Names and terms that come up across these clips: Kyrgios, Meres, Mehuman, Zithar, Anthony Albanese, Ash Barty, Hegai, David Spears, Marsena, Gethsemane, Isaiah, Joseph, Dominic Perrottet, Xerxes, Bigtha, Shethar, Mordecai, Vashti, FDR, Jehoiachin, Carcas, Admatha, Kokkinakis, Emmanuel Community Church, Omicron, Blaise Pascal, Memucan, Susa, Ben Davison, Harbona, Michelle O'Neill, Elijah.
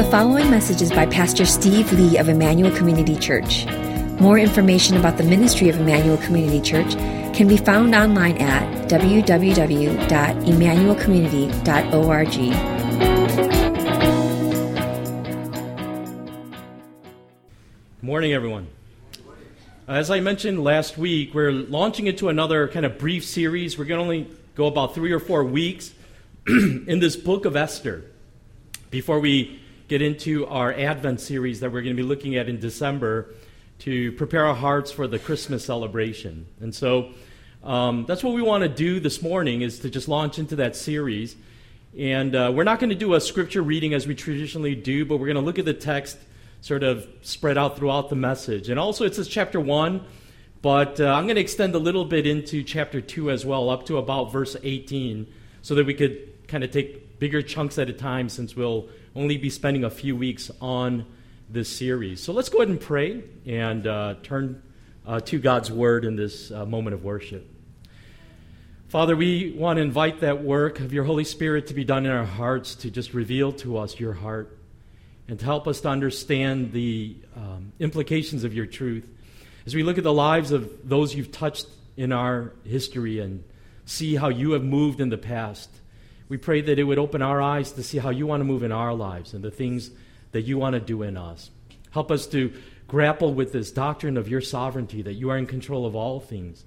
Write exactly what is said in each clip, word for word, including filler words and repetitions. The following message is by Pastor Steve Lee of Emmanuel Community Church. More information about the ministry of Emmanuel Community Church can be found online at w w w dot emmanuel community dot org. Morning, everyone. As I mentioned last week, we're launching into another kind of brief series. We're going to only go about three or four weeks in this book of Esther before we get into our Advent series that we're going to be looking at in December to prepare our hearts for the Christmas celebration. And so um, that's what we want to do this morning, is to just launch into that series. And uh, we're not going to do a scripture reading as we traditionally do, but we're going to look at the text sort of spread out throughout the message. And also it says chapter one, but uh, I'm going to extend a little bit into chapter two as well, up to about verse eighteen, so that we could kind of take bigger chunks at a time, since we'll only be spending a few weeks on this series. So let's go ahead and pray and uh, turn uh, to God's word in this uh, moment of worship. Father, we want to invite that work of your Holy Spirit to be done in our hearts, to just reveal to us your heart and to help us to understand the um, implications of your truth. As we look at the lives of those you've touched in our history and see how you have moved in the past, we pray that it would open our eyes to see how you want to move in our lives and the things that you want to do in us. Help us to grapple with this doctrine of your sovereignty, that you are in control of all things,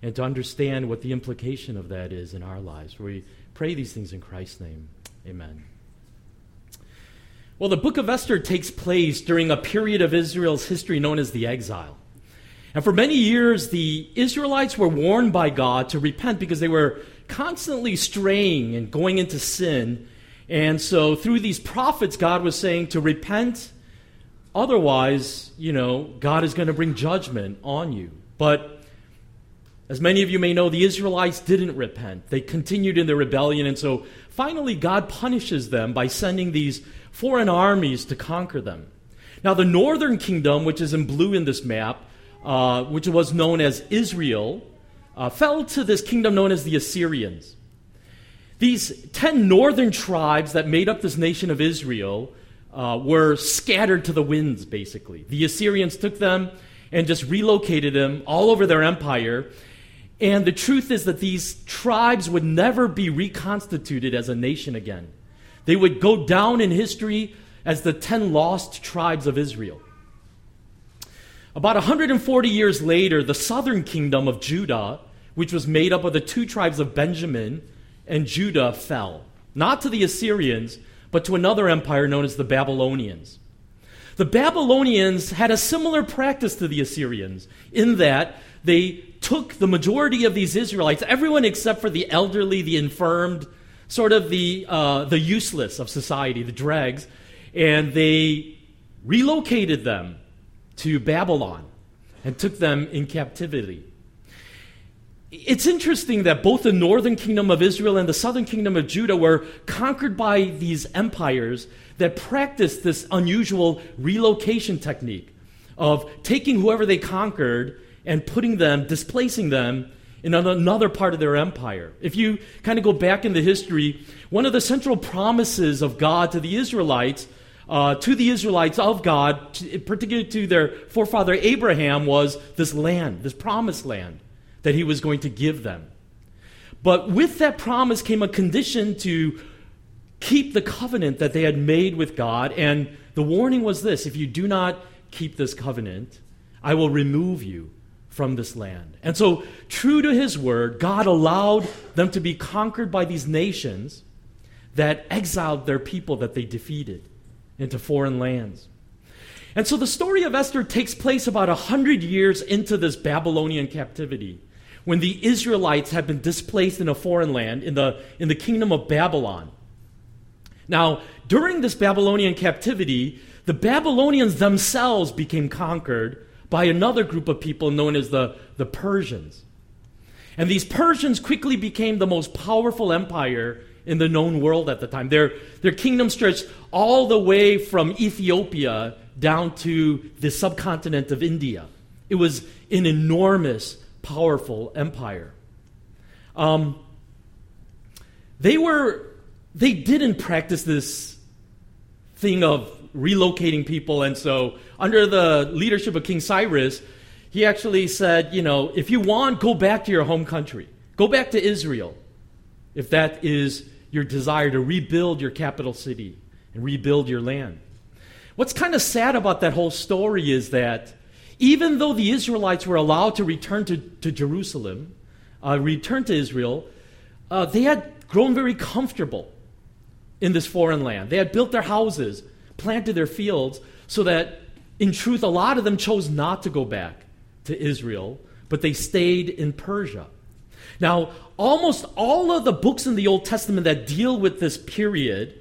and to understand what the implication of that is in our lives. We pray these things in Christ's name. Amen. Well, the book of Esther takes place during a period of Israel's history known as the exile. And for many years, the Israelites were warned by God to repent because they were constantly straying and going into sin. And so through these prophets, God was saying to repent. Otherwise, you know, God is going to bring judgment on you. But as many of you may know, the Israelites didn't repent. They continued in their rebellion. And so finally, God punishes them by sending these foreign armies to conquer them. Now, the northern kingdom, which is in blue in this map, uh, which was known as Israel, uh, fell to this kingdom known as the Assyrians. These ten northern tribes that made up this nation of Israel uh, were scattered to the winds, basically. The Assyrians took them and just relocated them all over their empire. And the truth is that these tribes would never be reconstituted as a nation again. They would go down in history as the ten lost tribes of Israel. About one hundred forty years later, the southern kingdom of Judah, which was made up of the two tribes of Benjamin and Judah, fell, not to the Assyrians, but to another empire known as the Babylonians. The Babylonians had a similar practice to the Assyrians, in that they took the majority of these Israelites, everyone except for the elderly, the infirmed, sort of the, uh, the useless of society, the dregs, and they relocated them to Babylon and took them in captivity. It's interesting that both the northern kingdom of Israel and the southern kingdom of Judah were conquered by these empires that practiced this unusual relocation technique of taking whoever they conquered and putting them, displacing them in another part of their empire. If you kind of go back into history, one of the central promises of God to the Israelites, uh, to the Israelites of God, particularly to their forefather Abraham, was this land, this promised land that he was going to give them. But with that promise came a condition to keep the covenant that they had made with God. And the warning was this: if you do not keep this covenant, I will remove you from this land. And so, true to his word, God allowed them to be conquered by these nations that exiled their people that they defeated into foreign lands. And so the story of Esther takes place about one hundred years into this Babylonian captivity, when the Israelites have been displaced in a foreign land, in the, in the kingdom of Babylon. Now, during this Babylonian captivity, the Babylonians themselves became conquered by another group of people known as the, the Persians. And these Persians quickly became the most powerful empire in the known world at the time. Their, their kingdom stretched all the way from Ethiopia down to the subcontinent of India. It was an enormous, powerful empire. Um, they were, they didn't practice this thing of relocating people. And so under the leadership of King Cyrus, he actually said, you know, if you want, go back to your home country. Go back to Israel if that is your desire to rebuild your capital city and rebuild your land. What's kind of sad about that whole story is that even though the Israelites were allowed to return to, to Jerusalem, uh, return to Israel, uh, they had grown very comfortable in this foreign land. They had built their houses, planted their fields, so that in truth a lot of them chose not to go back to Israel, but they stayed in Persia. Now, almost all of the books in the Old Testament that deal with this period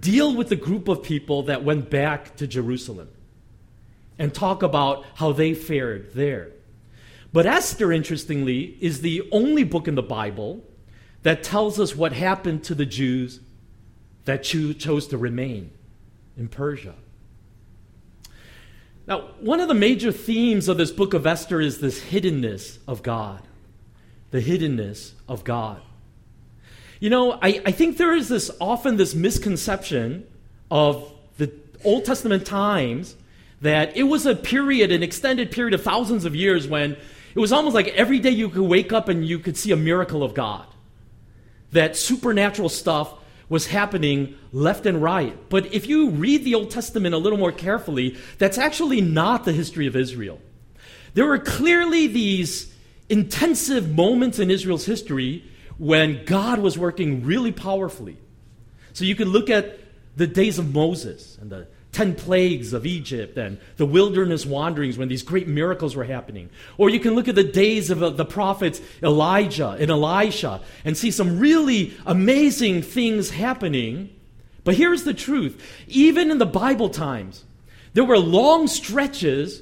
deal with the group of people that went back to Jerusalem and talk about how they fared there. But Esther, interestingly, is the only book in the Bible that tells us what happened to the Jews that cho- chose to remain in Persia. Now, one of the major themes of this book of Esther is this hiddenness of God. The hiddenness of God. You know, I, I think there is this often this misconception of the Old Testament times that it was a period, an extended period of thousands of years when it was almost like every day you could wake up and you could see a miracle of God. That supernatural stuff was happening left and right. But if you read the Old Testament a little more carefully, that's actually not the history of Israel. There were clearly these intensive moments in Israel's history when God was working really powerfully. So you can look at the days of Moses and the ten plagues of Egypt and the wilderness wanderings when these great miracles were happening. Or you can look at the days of uh, the prophets Elijah and Elisha and see some really amazing things happening. But here's the truth. Even in the Bible times, there were long stretches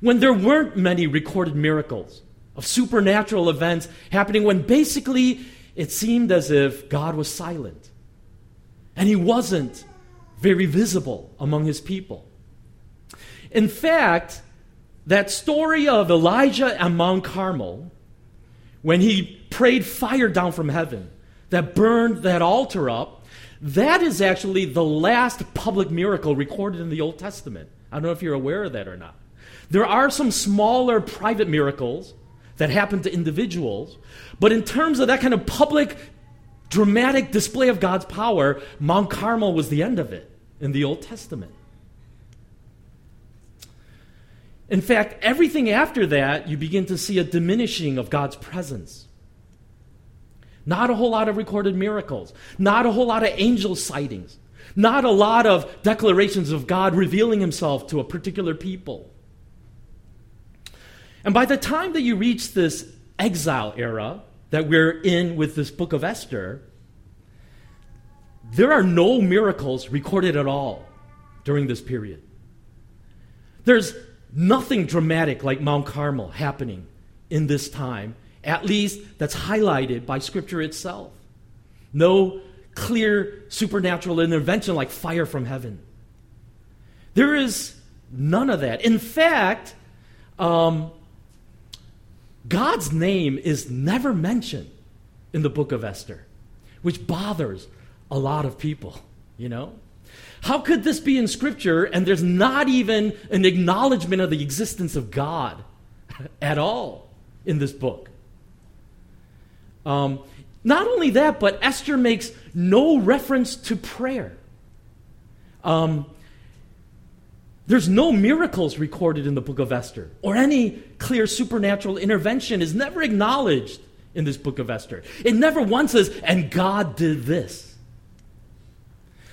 when there weren't many recorded miracles of supernatural events happening, when basically it seemed as if God was silent. And he wasn't very visible among his people. In fact, that story of Elijah on Mount Carmel, when he prayed fire down from heaven that burned that altar up, that is actually the last public miracle recorded in the Old Testament. I don't know if you're aware of that or not. There are some smaller private miracles that happened to individuals. But in terms of that kind of public, dramatic display of God's power, Mount Carmel was the end of it in the Old Testament. In fact, everything after that, you begin to see a diminishing of God's presence. Not a whole lot of recorded miracles. Not a whole lot of angel sightings. Not a lot of declarations of God revealing himself to a particular people. And by the time that you reach this exile era that we're in with this book of Esther, there are no miracles recorded at all during this period. There's nothing dramatic like Mount Carmel happening in this time, at least that's highlighted by Scripture itself. No clear supernatural intervention like fire from heaven. There is none of that. In fact, um, God's name is never mentioned in the book of Esther, which bothers a lot of people, you know? How could this be in Scripture and there's not even an acknowledgement of the existence of God at all in this book? Um, not only that, but Esther makes no reference to prayer. Um, There's no miracles recorded in the book of Esther, or any clear supernatural intervention is never acknowledged in this book of Esther. It never once says, and God did this.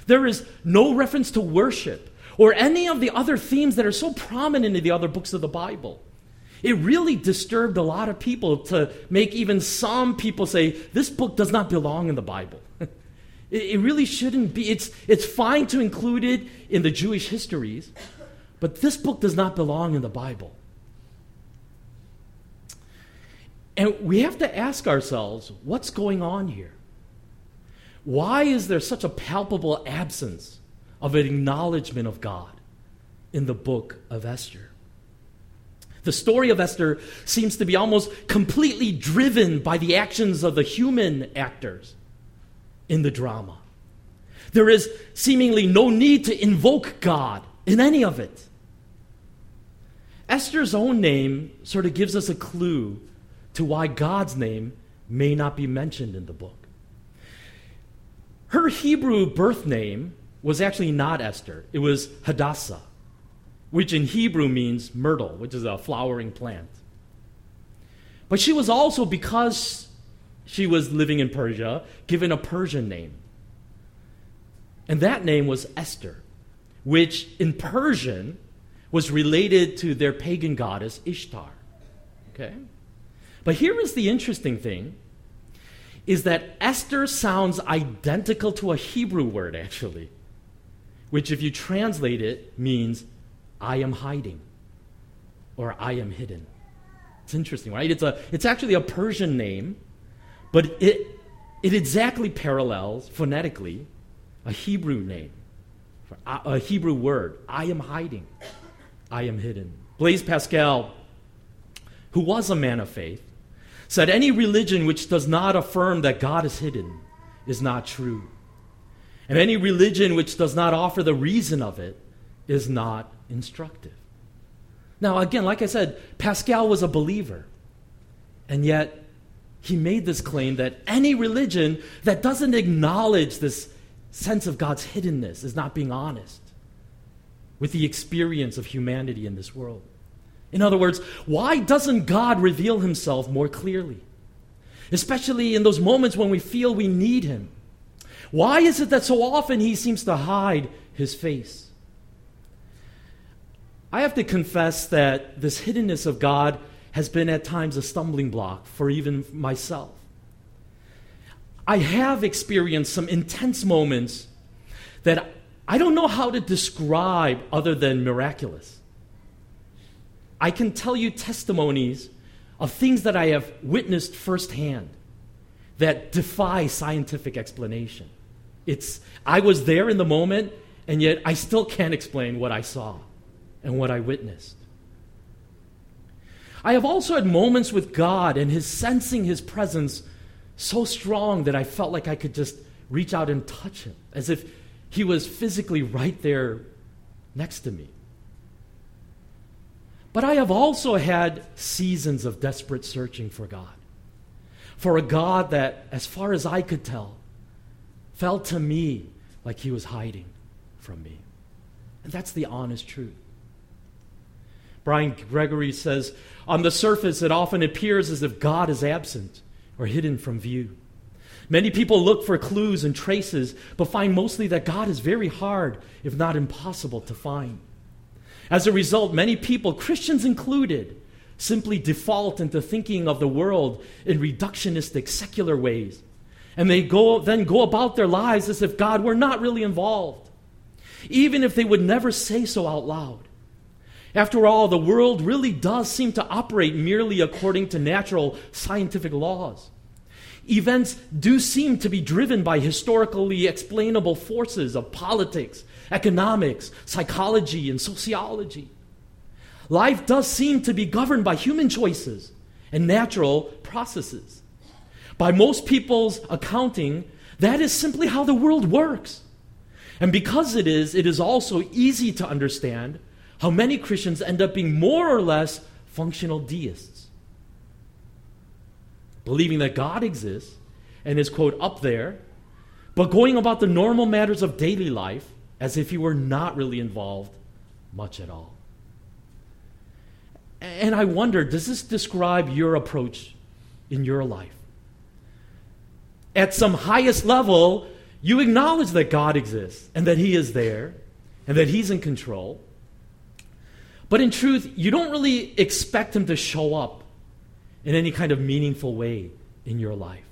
There is no reference to worship or any of the other themes that are so prominent in the other books of the Bible. It really disturbed a lot of people to make even some people say, this book does not belong in the Bible. It really shouldn't be. It's, it's fine to include it in the Jewish histories, but this book does not belong in the Bible. And we have to ask ourselves, what's going on here? Why is there such a palpable absence of an acknowledgement of God in the book of Esther? The story of Esther seems to be almost completely driven by the actions of the human actors in the drama. There is seemingly no need to invoke God in any of it. Esther's own name sort of gives us a clue to why God's name may not be mentioned in the book. Her Hebrew birth name was actually not Esther. It was Hadassah, which in Hebrew means myrtle, which is a flowering plant. But she was also, because she was living in Persia, given a Persian name. And that name was Esther, which in Persian was related to their pagan goddess Ishtar. Okay? But here is the interesting thing, is that Esther sounds identical to a Hebrew word, actually, which if you translate it means I am hiding or I am hidden. It's interesting, right? It's a, it's actually a Persian name, but it, it exactly parallels phonetically a Hebrew name, a Hebrew word. I am hiding. I am hidden. Blaise Pascal, who was a man of faith, said any religion which does not affirm that God is hidden is not true. And any religion which does not offer the reason of it is not instructive. Now, again, like I said, Pascal was a believer. And yet, he made this claim that any religion that doesn't acknowledge this sense of God's hiddenness is not being honest with the experience of humanity in this world. In other words, why doesn't God reveal himself more clearly? Especially in those moments when we feel we need him. Why is it that so often he seems to hide his face? I have to confess that this hiddenness of God has been at times a stumbling block for even myself. I have experienced some intense moments that I don't know how to describe other than miraculous. I can tell you testimonies of things that I have witnessed firsthand that defy scientific explanation. It's, I was there in the moment, and yet I still can't explain what I saw and what I witnessed. I have also had moments with God and his sensing his presence so strong that I felt like I could just reach out and touch him, as if he was physically right there next to me. But I have also had seasons of desperate searching for God, for a God that, as far as I could tell, felt to me like he was hiding from me. And that's the honest truth. Brian Gregory says, on the surface, it often appears as if God is absent or hidden from view. Many people look for clues and traces, but find mostly that God is very hard, if not impossible, to find. As a result, many people, Christians included, simply default into thinking of the world in reductionistic, secular ways. And they go then go about their lives as if God were not really involved, even if they would never say so out loud. After all, the world really does seem to operate merely according to natural scientific laws. Events do seem to be driven by historically explainable forces of politics, economics, psychology, and sociology. Life does seem to be governed by human choices and natural processes. By most people's accounting, that is simply how the world works. And because it is, it is also easy to understand how many Christians end up being more or less functional deists, believing that God exists and is, quote, up there, but going about the normal matters of daily life as if he were not really involved much at all. And I wonder, does this describe your approach in your life? At some highest level, you acknowledge that God exists and that he is there and that he's in control. But in truth, you don't really expect him to show up in any kind of meaningful way in your life.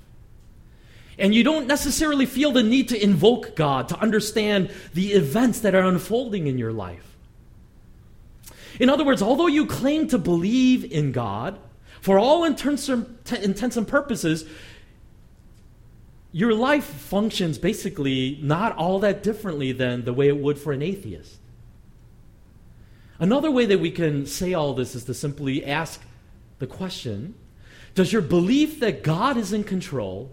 And you don't necessarily feel the need to invoke God to understand the events that are unfolding in your life. In other words, although you claim to believe in God, for all intents and purposes, your life functions basically not all that differently than the way it would for an atheist. Another way that we can say all this is to simply ask the question, does your belief that God is in control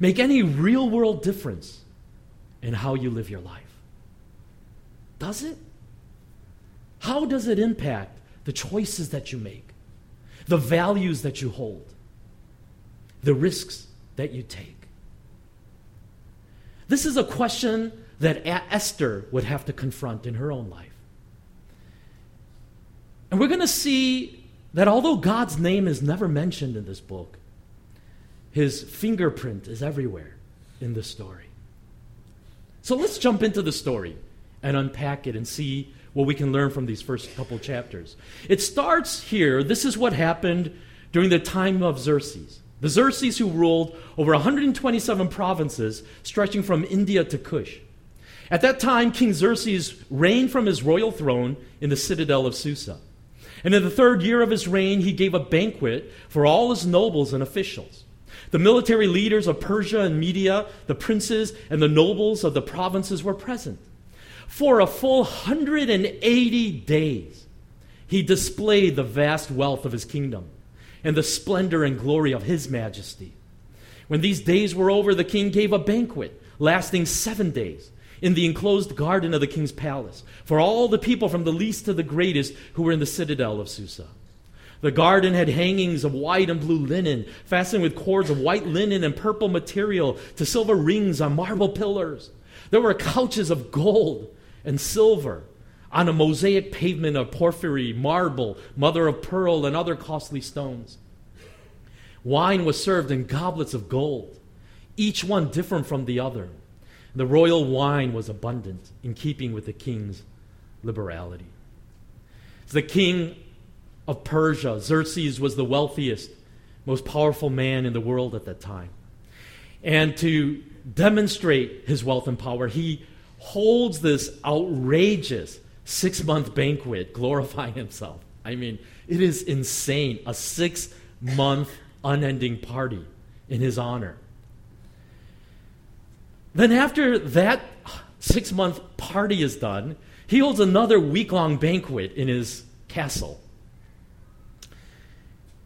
make any real-world difference and how you live your life? Does it? How does it impact the choices that you make, the values that you hold, the risks that you take? This is a question that Esther would have to confront in her own life. And we're going to see that although God's name is never mentioned in this book, his fingerprint is everywhere in this story. So let's jump into the story and unpack it and see what we can learn from these first couple chapters. It starts here. This is what happened during the time of Xerxes. The Xerxes who ruled over one hundred twenty-seven provinces stretching from India to Kush. At that time, King Xerxes reigned from his royal throne in the citadel of Susa. And in the third year of his reign, he gave a banquet for all his nobles and officials. The military leaders of Persia and Media, the princes and the nobles of the provinces were present. For a full one hundred eighty days, he displayed the vast wealth of his kingdom and the splendor and glory of his majesty. When these days were over, the king gave a banquet lasting seven days in the enclosed garden of the king's palace for all the people from the least to the greatest who were in the citadel of Susa. The garden had hangings of white and blue linen, fastened with cords of white linen and purple material to silver rings on marble pillars. There were couches of gold and silver on a mosaic pavement of porphyry, marble, mother of pearl, and other costly stones. Wine was served in goblets of gold, each one different from the other. The royal wine was abundant, in keeping with the king's liberality. The king of Persia, Xerxes, was the wealthiest, most powerful man in the world at that time. And to demonstrate his wealth and power, he holds this outrageous six-month banquet glorifying himself. I mean, it is insane. A six-month unending party in his honor. Then after that six-month party is done, he holds another week-long banquet in his castle.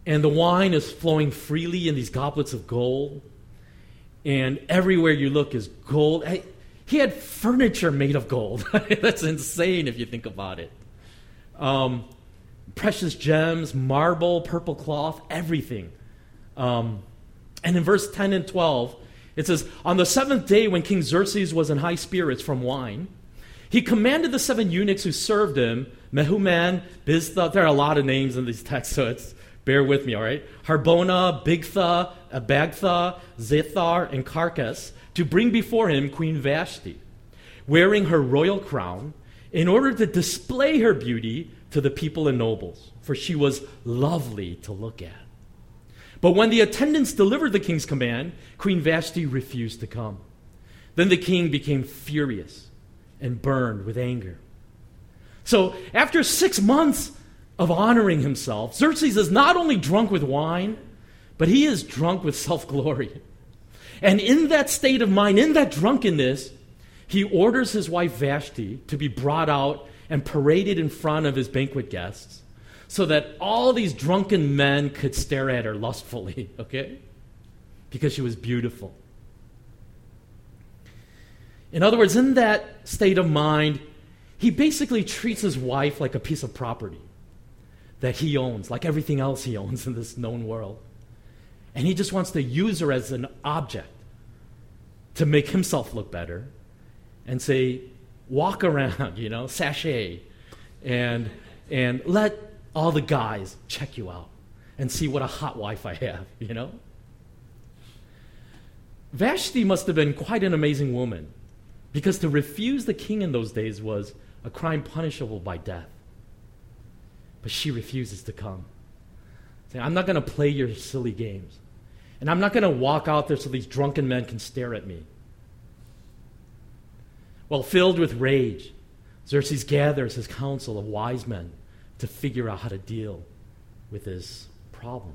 And the wine is flowing freely in these goblets of gold. And everywhere you look is gold. I, He had furniture made of gold. That's insane if you think about it. Um, precious gems, marble, purple cloth, everything. Um, and in verse ten and twelve, it says, "On the seventh day when King Xerxes was in high spirits from wine, he commanded the seven eunuchs who served him, Mehuman, Biztha," there are a lot of names in these texts, so it's, bear with me, all right? "Harbona, Bigtha, Abagtha, Zithar, and Carcas, to bring before him Queen Vashti, wearing her royal crown, in order to display her beauty to the people and nobles, for she was lovely to look at. But when the attendants delivered the king's command, Queen Vashti refused to come. Then the king became furious and burned with anger." So after six months of honoring himself, Xerxes is not only drunk with wine, but he is drunk with self-glory. And in that state of mind, in that drunkenness, he orders his wife Vashti to be brought out and paraded in front of his banquet guests so that all these drunken men could stare at her lustfully, okay? Because she was beautiful. In other words, in that state of mind, he basically treats his wife like a piece of property that he owns, like everything else he owns in this known world. And he just wants to use her as an object to make himself look better and say, walk around, you know, sashay, and and let all the guys check you out and see what a hot wife I have, you know? Vashti must have been quite an amazing woman, because to refuse the king in those days was a crime punishable by death. But she refuses to come. Saying, I'm not going to play your silly games. And I'm not going to walk out there so these drunken men can stare at me. Well, filled with rage, Xerxes gathers his council of wise men to figure out how to deal with this problem.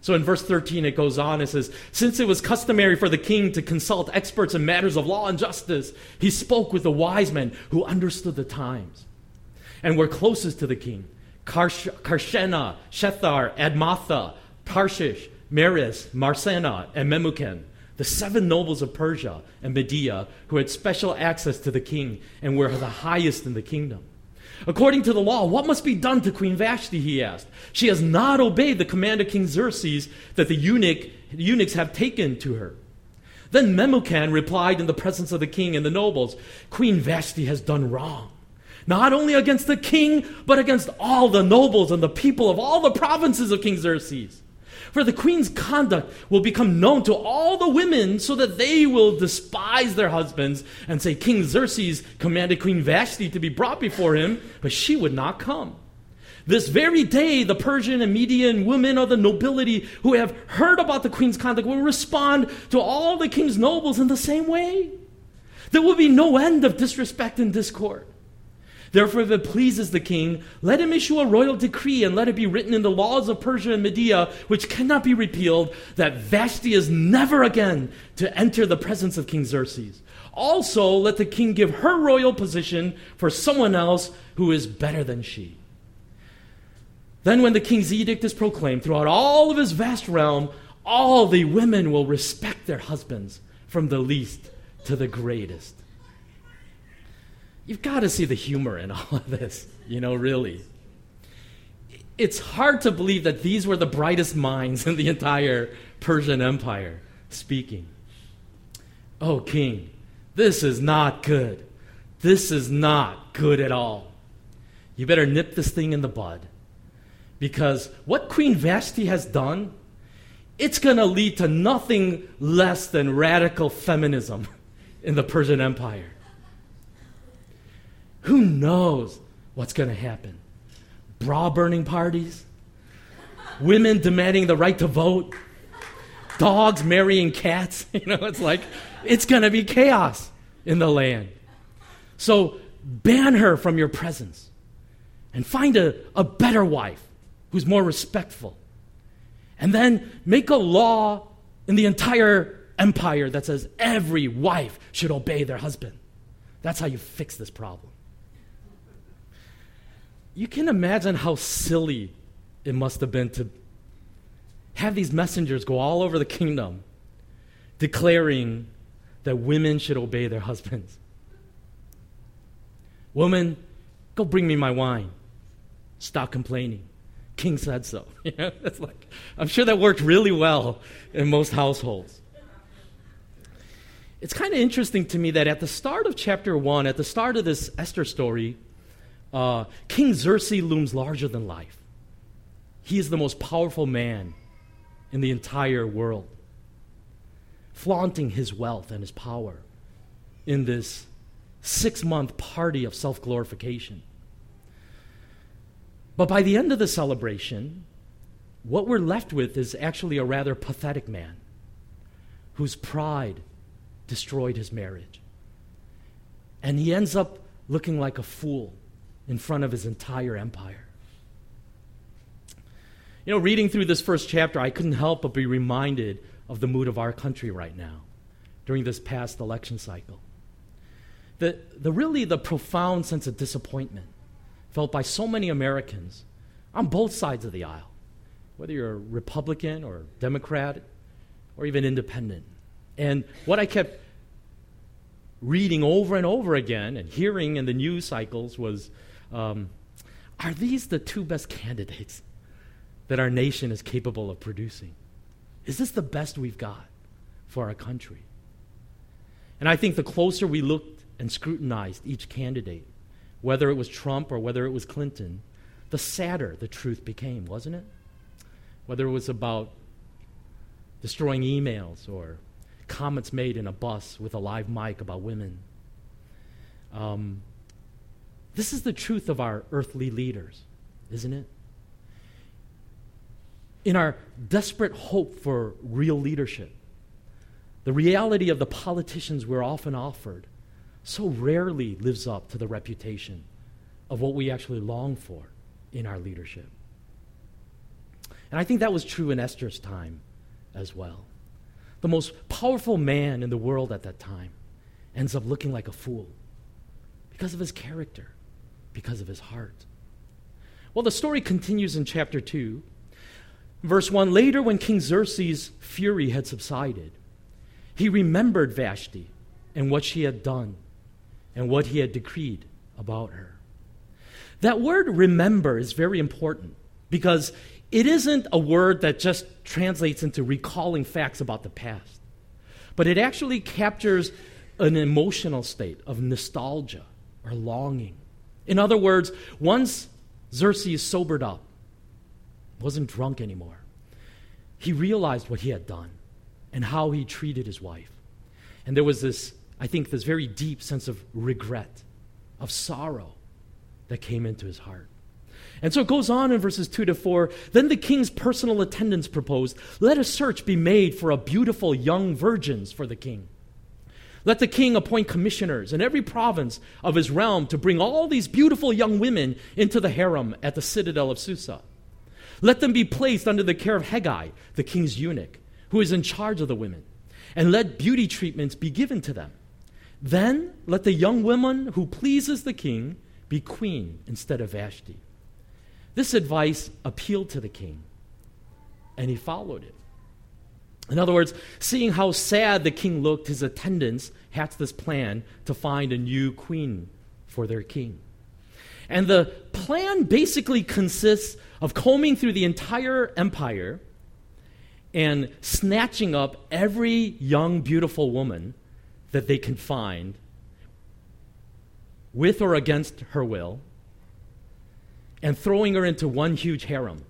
So in verse thirteen, it goes on, it says, "Since it was customary for the king to consult experts in matters of law and justice, he spoke with the wise men who understood the times and were closest to the king. Karsh- Karshena, Shethar, Admatha, Tarshish, Meres, Marsena, and Memucan, the seven nobles of Persia and Media who had special access to the king and were the highest in the kingdom. According to the law, what must be done to Queen Vashti, he asked. She has not obeyed the command of King Xerxes that the eunuch, eunuchs have taken to her. Then Memucan replied in the presence of the king and the nobles, Queen Vashti has done wrong, not only against the king, but against all the nobles and the people of all the provinces of King Xerxes. For the queen's conduct will become known to all the women so that they will despise their husbands and say, King Xerxes commanded Queen Vashti to be brought before him, but she would not come. This very day, the Persian and Median women of the nobility who have heard about the queen's conduct will respond to all the king's nobles in the same way. There will be no end of disrespect and discord. Therefore, if it pleases the king, let him issue a royal decree and let it be written in the laws of Persia and Media, which cannot be repealed, that Vashti is never again to enter the presence of King Xerxes. Also, let the king give her royal position for someone else who is better than she. Then when the king's edict is proclaimed throughout all of his vast realm, all the women will respect their husbands, from the least to the greatest. You've got to see the humor in all of this, you know, really. It's hard to believe that these were the brightest minds in the entire Persian Empire speaking. Oh, king, this is not good. This is not good at all. You better nip this thing in the bud, because what Queen Vashti has done, it's going to lead to nothing less than radical feminism in the Persian Empire. Who knows what's going to happen? Bra-burning parties, women demanding the right to vote, dogs marrying cats. You know, it's like, it's going to be chaos in the land. So ban her from your presence and find a, a better wife who's more respectful. And then make a law in the entire empire that says every wife should obey their husband. That's how you fix this problem. You can imagine how silly it must have been to have these messengers go all over the kingdom declaring that women should obey their husbands. Woman, go bring me my wine. Stop complaining. King said so. You know, it's like, I'm sure that worked really well in most households. It's kind of interesting to me that at the start of chapter one, at the start of this Esther story, Uh, King Xerxes looms larger than life. He is the most powerful man in the entire world, flaunting his wealth and his power in this six-month party of self-glorification. But by the end of the celebration, what we're left with is actually a rather pathetic man whose pride destroyed his marriage. And he ends up looking like a fool in front of his entire empire. You know, reading through this first chapter, I couldn't help but be reminded of the mood of our country right now during this past election cycle. The, the really the profound sense of disappointment felt by so many Americans on both sides of the aisle, whether you're a Republican or Democrat or even independent. And what I kept reading over and over again and hearing in the news cycles was, Um, are these the two best candidates that our nation is capable of producing? Is this the best we've got for our country? And I think the closer we looked and scrutinized each candidate, whether it was Trump or whether it was Clinton, the sadder the truth became, wasn't it? Whether it was about destroying emails or comments made in a bus with a live mic about women. Um... This is the truth of our earthly leaders, isn't it? In our desperate hope for real leadership, the reality of the politicians we're often offered so rarely lives up to the reputation of what we actually long for in our leadership. And I think that was true in Esther's time as well. The most powerful man in the world at that time ends up looking like a fool because of his character, because of his heart. Well, the story continues in chapter two. Verse one, later when King Xerxes' fury had subsided, He remembered Vashti and what she had done and what he had decreed about her. That word remember is very important because it isn't a word that just translates into recalling facts about the past, but it actually captures an emotional state of nostalgia or longing. In other words, once Xerxes sobered up, wasn't drunk anymore, he realized what he had done and how he treated his wife. And there was this, I think, this very deep sense of regret, of sorrow that came into his heart. And so it goes on in verses two to four, "Then the king's personal attendants proposed, 'Let a search be made for a beautiful young virgins for the king. Let the king appoint commissioners in every province of his realm to bring all these beautiful young women into the harem at the citadel of Susa. Let them be placed under the care of Hegai, the king's eunuch, who is in charge of the women, and let beauty treatments be given to them. Then let the young woman who pleases the king be queen instead of Vashti.' This advice appealed to the king, and he followed it." In other words, seeing how sad the king looked, his attendants hatched this plan to find a new queen for their king. And the plan basically consists of combing through the entire empire and snatching up every young, beautiful woman that they can find, with or against her will, and throwing her into one huge harem.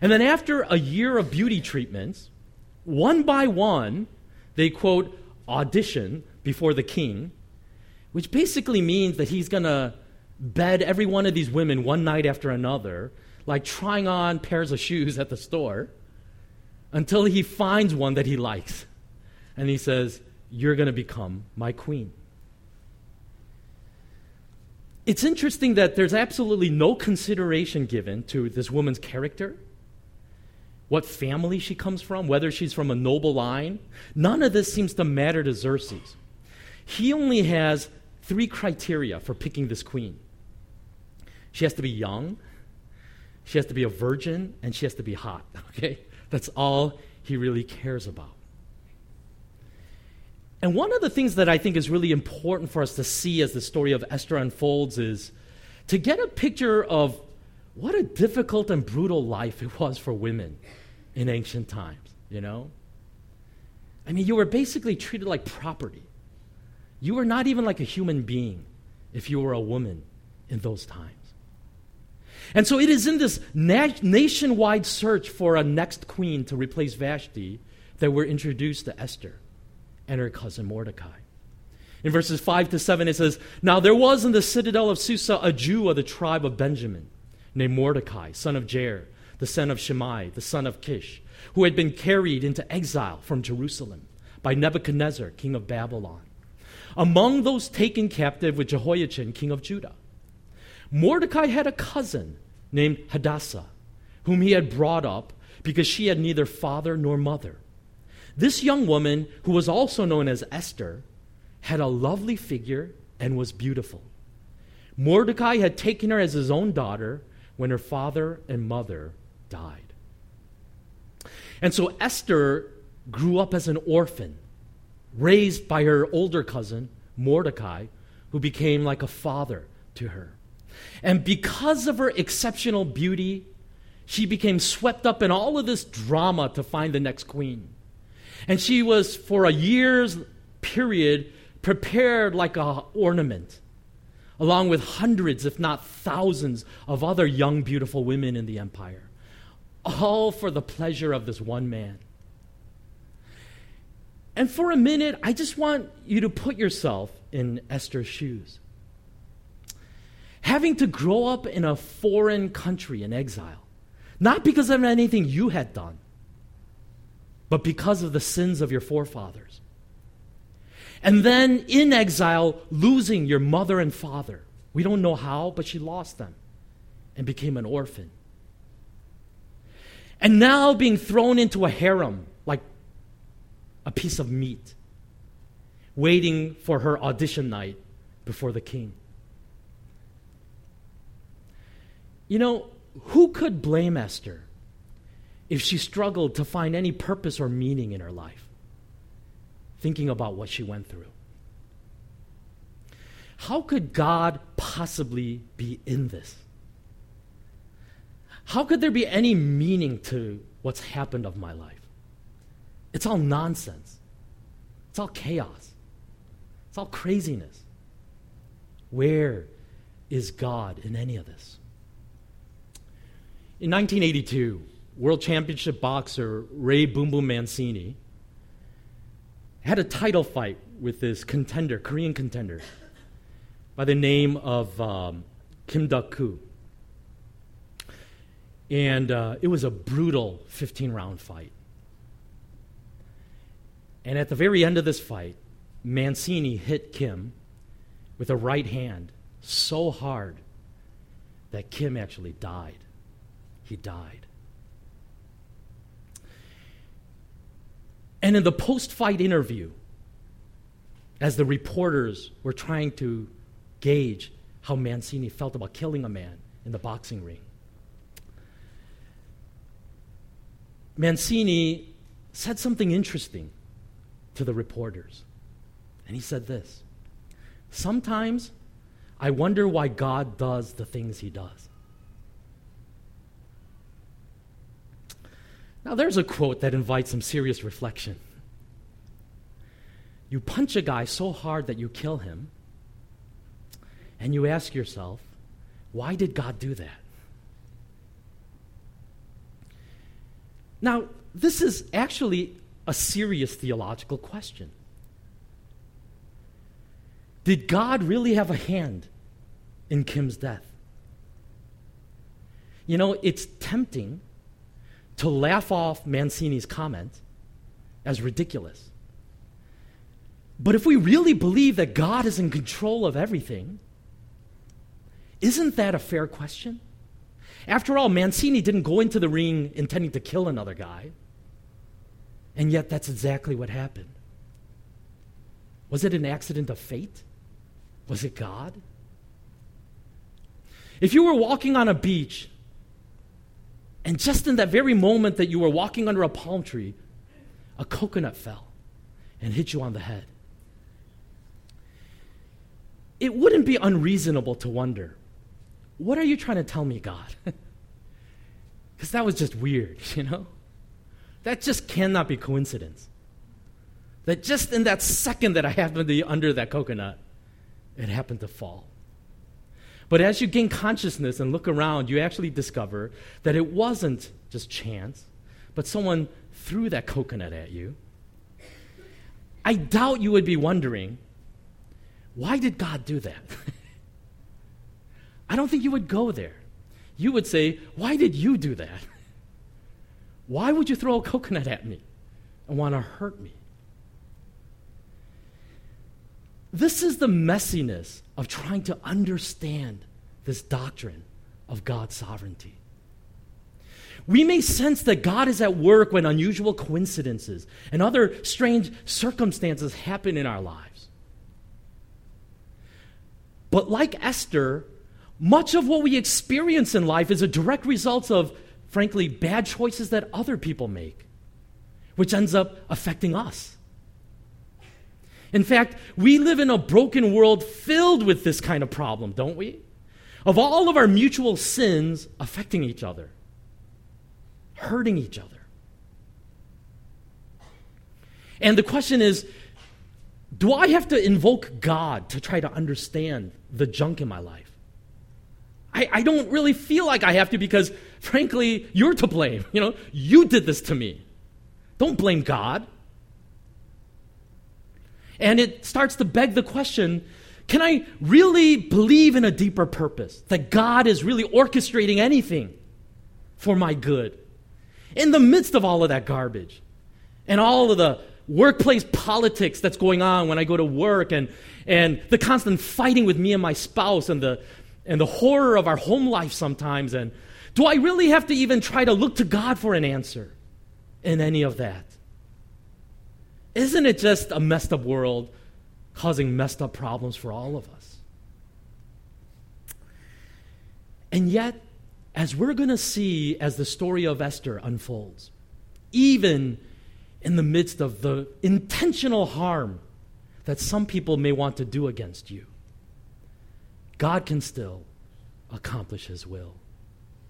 And then after a year of beauty treatments, one by one, they, quote, audition before the king, which basically means that he's going to bed every one of these women one night after another, like trying on pairs of shoes at the store, until he finds one that he likes. And he says, "You're going to become my queen." It's interesting that there's absolutely no consideration given to this woman's character, what family she comes from, whether she's from a noble line. None of this seems to matter to Xerxes. He only has three criteria for picking this queen. She has to be young, she has to be a virgin, and she has to be hot, okay? That's all he really cares about. And one of the things that I think is really important for us to see as the story of Esther unfolds is to get a picture of what a difficult and brutal life it was for women in ancient times, you know? I mean, you were basically treated like property. You were not even like a human being if you were a woman in those times. And so it is in this na- nationwide search for a next queen to replace Vashti that we're introduced to Esther and her cousin Mordecai. In verses five to seven, it says, "Now there was in the citadel of Susa a Jew of the tribe of Benjamin, named Mordecai, son of Jair, the son of Shemaiah, the son of Kish, who had been carried into exile from Jerusalem by Nebuchadnezzar, king of Babylon, among those taken captive with Jehoiachin, king of Judah. Mordecai had a cousin named Hadassah, whom he had brought up because she had neither father nor mother. This young woman, who was also known as Esther, had a lovely figure and was beautiful. Mordecai had taken her as his own daughter when her father and mother died." And so Esther grew up as an orphan, raised by her older cousin, Mordecai, who became like a father to her. And because of her exceptional beauty, she became swept up in all of this drama to find the next queen. And she was, for a year's period, prepared like an ornament, along with hundreds, if not thousands, of other young, beautiful women in the empire, all for the pleasure of this one man. And for a minute, I just want you to put yourself in Esther's shoes. Having to grow up in a foreign country in exile, not because of anything you had done, but because of the sins of your forefathers. And then, in exile, losing your mother and father. We don't know how, but she lost them and became an orphan. And now being thrown into a harem, like a piece of meat, waiting for her audition night before the king. You know, who could blame Esther if she struggled to find any purpose or meaning in her life? thinking about what she went through. How could God possibly be in this? How could there be any meaning to what's happened of my life? It's all nonsense. It's all chaos. It's all craziness. Where is God in any of this? In nineteen eighty-two, World Championship boxer Ray Boom Boom Mancini had a title fight with this contender, Korean contender, by the name of um, Kim Duk Koo. And uh, it was a brutal fifteen-round fight. And at the very end of this fight, Mancini hit Kim with a right hand so hard that Kim actually died. He died. And in the post-fight interview, as the reporters were trying to gauge how Mancini felt about killing a man in the boxing ring, Mancini said something interesting to the reporters. And he said this, "Sometimes I wonder why God does the things he does." Now there's a quote that invites some serious reflection. You punch a guy so hard that you kill him, and you ask yourself, why did God do that? Now, this is actually a serious theological question. Did God really have a hand in Kim's death? You know, it's tempting to laugh off Mancini's comment as ridiculous. But if we really believe that God is in control of everything, isn't that a fair question? After all, Mancini didn't go into the ring intending to kill another guy. And yet that's exactly what happened. Was it an accident of fate? Was it God? If you were walking on a beach, and just in that very moment that you were walking under a palm tree, a coconut fell and hit you on the head, it wouldn't be unreasonable to wonder, what are you trying to tell me, God? Because that was just weird, you know? That just cannot be coincidence. That just in that second that I happened to be under that coconut, it happened to fall. But as you gain consciousness and look around, you actually discover that it wasn't just chance, but someone threw that coconut at you. I doubt you would be wondering, why did God do that? I don't think you would go there. You would say, why did you do that? Why would you throw a coconut at me and want to hurt me? This is the messiness of trying to understand this doctrine of God's sovereignty. We may sense that God is at work when unusual coincidences and other strange circumstances happen in our lives. But like Esther, much of what we experience in life is a direct result of, frankly, bad choices that other people make, which ends up affecting us. In fact, we live in a broken world filled with this kind of problem, don't we? Of all of our mutual sins affecting each other, hurting each other. And the question is, do I have to invoke God to try to understand the junk in my life? I, I don't really feel like I have to because, frankly, you're to blame. You know, you did this to me. Don't blame God. And it starts to beg the question, can I really believe in a deeper purpose? That God is really orchestrating anything for my good? In the midst of all of that garbage and all of the workplace politics that's going on when I go to work and, and the constant fighting with me and my spouse and the, and the horror of our home life sometimes, and do I really have to even try to look to God for an answer in any of that? Isn't it just a messed up world causing messed up problems for all of us? And yet, as we're going to see as the story of Esther unfolds, even in the midst of the intentional harm that some people may want to do against you, God can still accomplish his will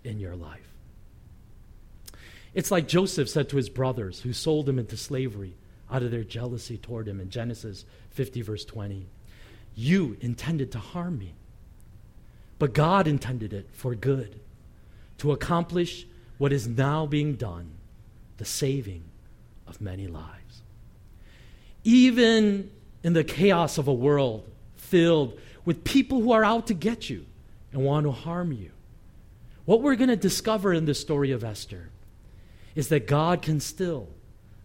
in your life. It's like Joseph said to his brothers who sold him into slavery out of their jealousy toward him in Genesis fifty, verse twenty. You intended to harm me, but God intended it for good, to accomplish what is now being done, the saving of many lives. Even in the chaos of a world filled with people who are out to get you and want to harm you, what we're going to discover in the story of Esther is that God can still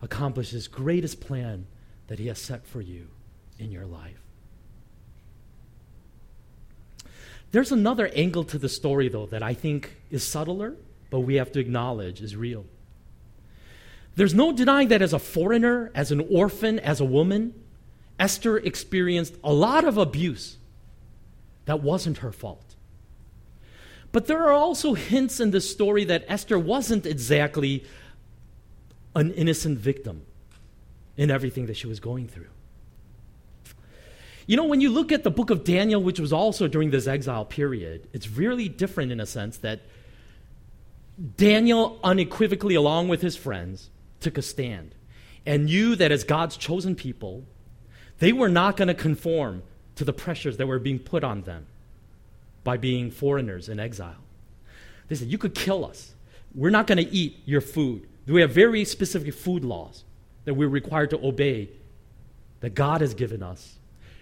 accomplish his greatest plan that he has set for you in your life. There's another angle to the story, though, that I think is subtler, but we have to acknowledge is real. There's no denying that as a foreigner, as an orphan, as a woman, Esther experienced a lot of abuse that wasn't her fault. But there are also hints in this story that Esther wasn't exactly an innocent victim in everything that she was going through. You know, when you look at the book of Daniel, which was also during this exile period, it's really different in a sense that Daniel unequivocally, along with his friends, took a stand and knew that as God's chosen people, they were not going to conform to the pressures that were being put on them by being foreigners in exile. They said, you could kill us. We're not going to eat your food. We have very specific food laws that we're required to obey that God has given us.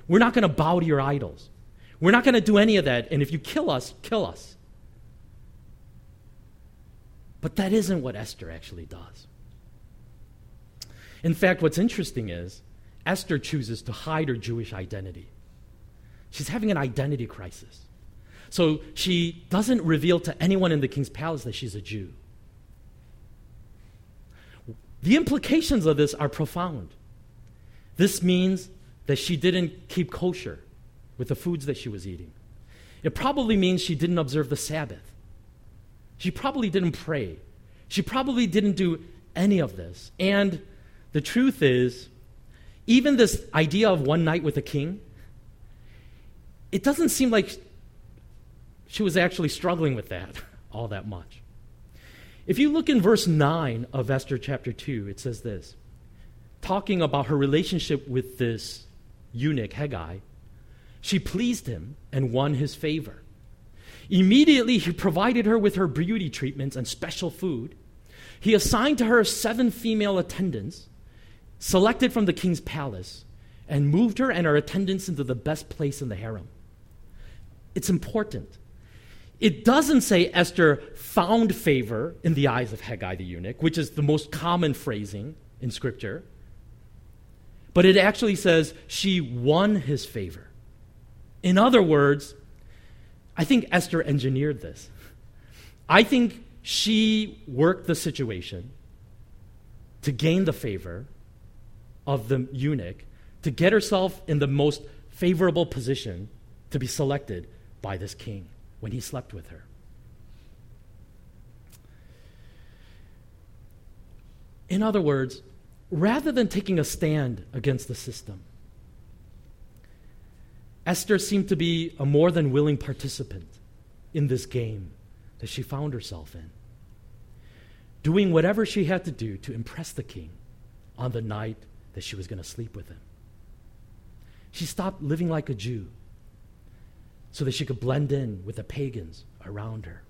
We're not going to bow to your idols. We're not going to do any of that. And if you kill us, kill us. But that isn't what Esther actually does. In fact, what's interesting is Esther chooses to hide her Jewish identity. She's having an identity crisis. So she doesn't reveal to anyone in the king's palace that she's a Jew. The implications of this are profound. This means that she didn't keep kosher with the foods that she was eating. It probably means she didn't observe the Sabbath. She probably didn't pray. She probably didn't do any of this. And the truth is, even this idea of one night with the king, it doesn't seem like she was actually struggling with that all that much. If you look in verse nine of Esther chapter two, it says this, talking about her relationship with this eunuch, Hegai, she pleased him and won his favor. Immediately, he provided her with her beauty treatments and special food. He assigned to her seven female attendants, selected from the king's palace, and moved her and her attendants into the best place in the harem. It's important. It doesn't say Esther found favor in the eyes of Hegai the eunuch, which is the most common phrasing in Scripture. But it actually says she won his favor. In other words, I think Esther engineered this. I think she worked the situation to gain the favor of the eunuch, to get herself in the most favorable position to be selected by this king when he slept with her. In other words, rather than taking a stand against the system, Esther seemed to be a more than willing participant in this game that she found herself in, doing whatever she had to do to impress the king on the night that she was going to sleep with him. She stopped living like a Jew so that she could blend in with the pagans around her.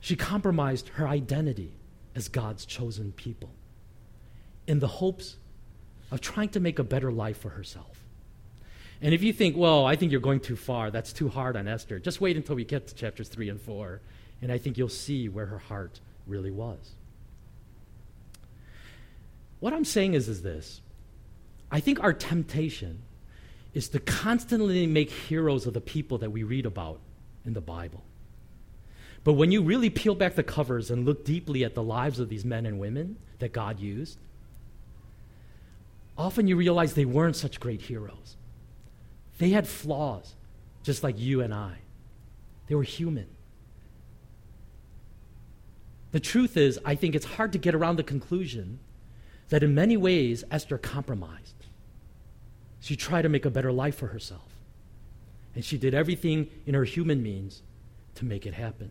She compromised her identity as God's chosen people in the hopes of trying to make a better life for herself. And if you think, well, I think you're going too far, that's too hard on Esther, just wait until we get to chapters three and four, and I think you'll see where her heart really was. What I'm saying is, is this. I think our temptation is to constantly make heroes of the people that we read about in the Bible. But when you really peel back the covers and look deeply at the lives of these men and women that God used, often you realize they weren't such great heroes. They had flaws, just like you and I. They were human. The truth is, I think it's hard to get around the conclusion that in many ways, Esther compromised. She tried to make a better life for herself. And she did everything in her human means to make it happen.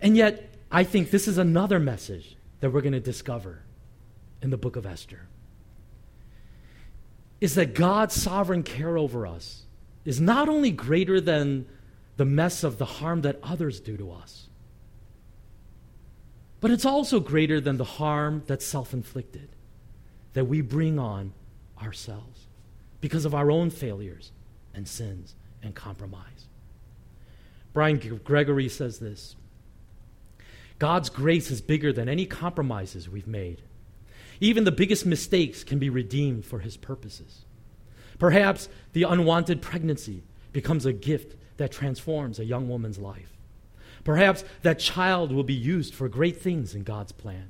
And yet, I think this is another message that we're going to discover in the book of Esther, is that God's sovereign care over us is not only greater than the mess of the harm that others do to us, but it's also greater than the harm that's self-inflicted, that we bring on ourselves because of our own failures and sins and compromise. Brian Gregory says this: God's grace is bigger than any compromises we've made. Even the biggest mistakes can be redeemed for his purposes. Perhaps the unwanted pregnancy becomes a gift that transforms a young woman's life. Perhaps that child will be used for great things in God's plan.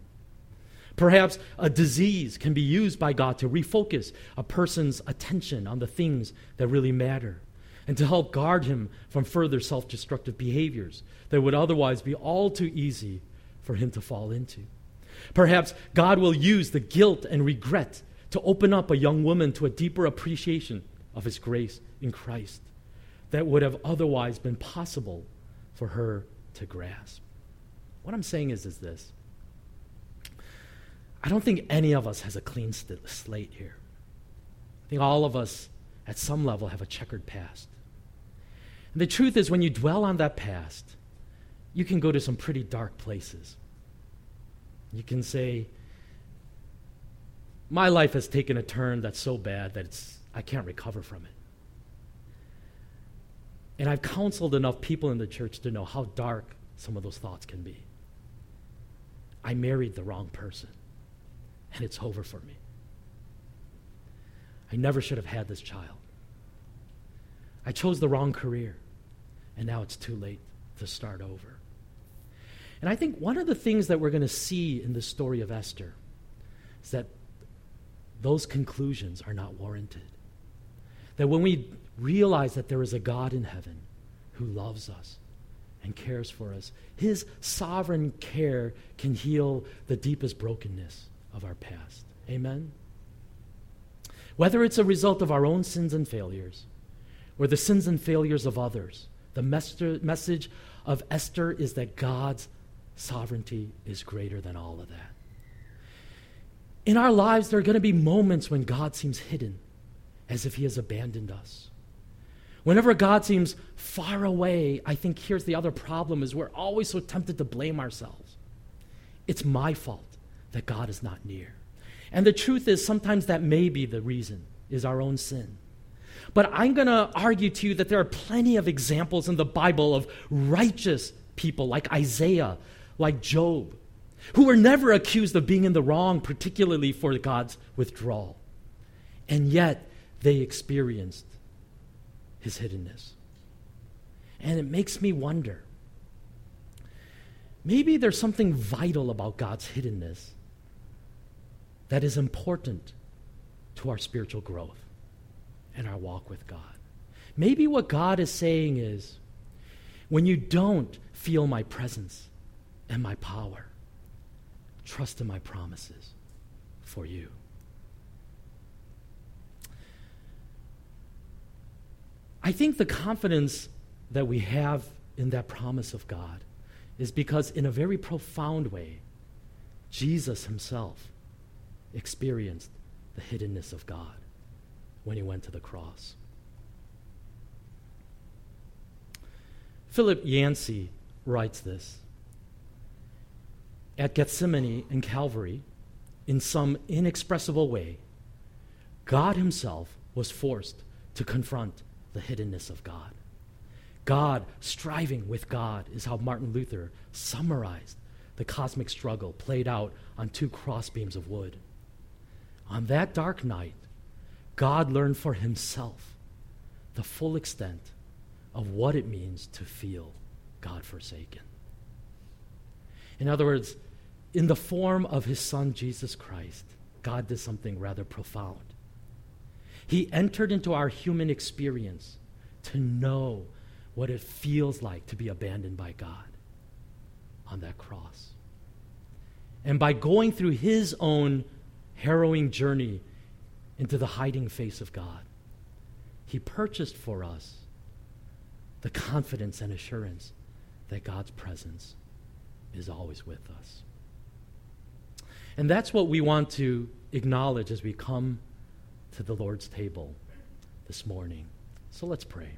Perhaps a disease can be used by God to refocus a person's attention on the things that really matter, and to help guard him from further self-destructive behaviors that would otherwise be all too easy for him to fall into. Perhaps God will use the guilt and regret to open up a young woman to a deeper appreciation of his grace in Christ that would have otherwise been possible for her to grasp. What I'm saying is, is this. I don't think any of us has a clean st- slate here. I think all of us at some level have a checkered past. And the truth is, when you dwell on that past, you can go to some pretty dark places. You can say, my life has taken a turn that's so bad that it's, I can't recover from it. And I've counseled enough people in the church to know how dark some of those thoughts can be. I married the wrong person, and it's over for me. I never should have had this child. I chose the wrong career, and now it's too late to start over. And I think one of the things that we're going to see in the story of Esther is that those conclusions are not warranted. That when we realize that there is a God in heaven who loves us and cares for us, his sovereign care can heal the deepest brokenness of our past. Amen? Whether it's a result of our own sins and failures or the sins and failures of others, the message of Esther is that God's sovereignty is greater than all of that. In our lives, there are going to be moments when God seems hidden, as if he has abandoned us. Whenever God seems far away, I think here's the other problem, is we're always so tempted to blame ourselves. It's my fault that God is not near. And the truth is, sometimes that may be the reason, is our own sin. But I'm going to argue to you that there are plenty of examples in the Bible of righteous people like Isaiah, like Job, who were never accused of being in the wrong, particularly for God's withdrawal. And yet, they experienced his hiddenness. And it makes me wonder, maybe there's something vital about God's hiddenness that is important to our spiritual growth and our walk with God. Maybe what God is saying is, when you don't feel my presence and my power, trust in my promises for you. I think the confidence that we have in that promise of God is because, in a very profound way, Jesus himself experienced the hiddenness of God when he went to the cross. Philip Yancey writes this: at Gethsemane and Calvary, in some inexpressible way, God himself was forced to confront the hiddenness of God. God striving with God is how Martin Luther summarized the cosmic struggle played out on two crossbeams of wood. On that dark night, God learned for himself the full extent of what it means to feel God forsaken. In other words, in the form of his son, Jesus Christ, God did something rather profound. He entered into our human experience to know what it feels like to be abandoned by God. on that cross. And by going through his own harrowing journey into the hiding face of God, he purchased for us the confidence and assurance that God's presence is always with us. And that's what we want to acknowledge as we come to the Lord's table this morning. So let's pray.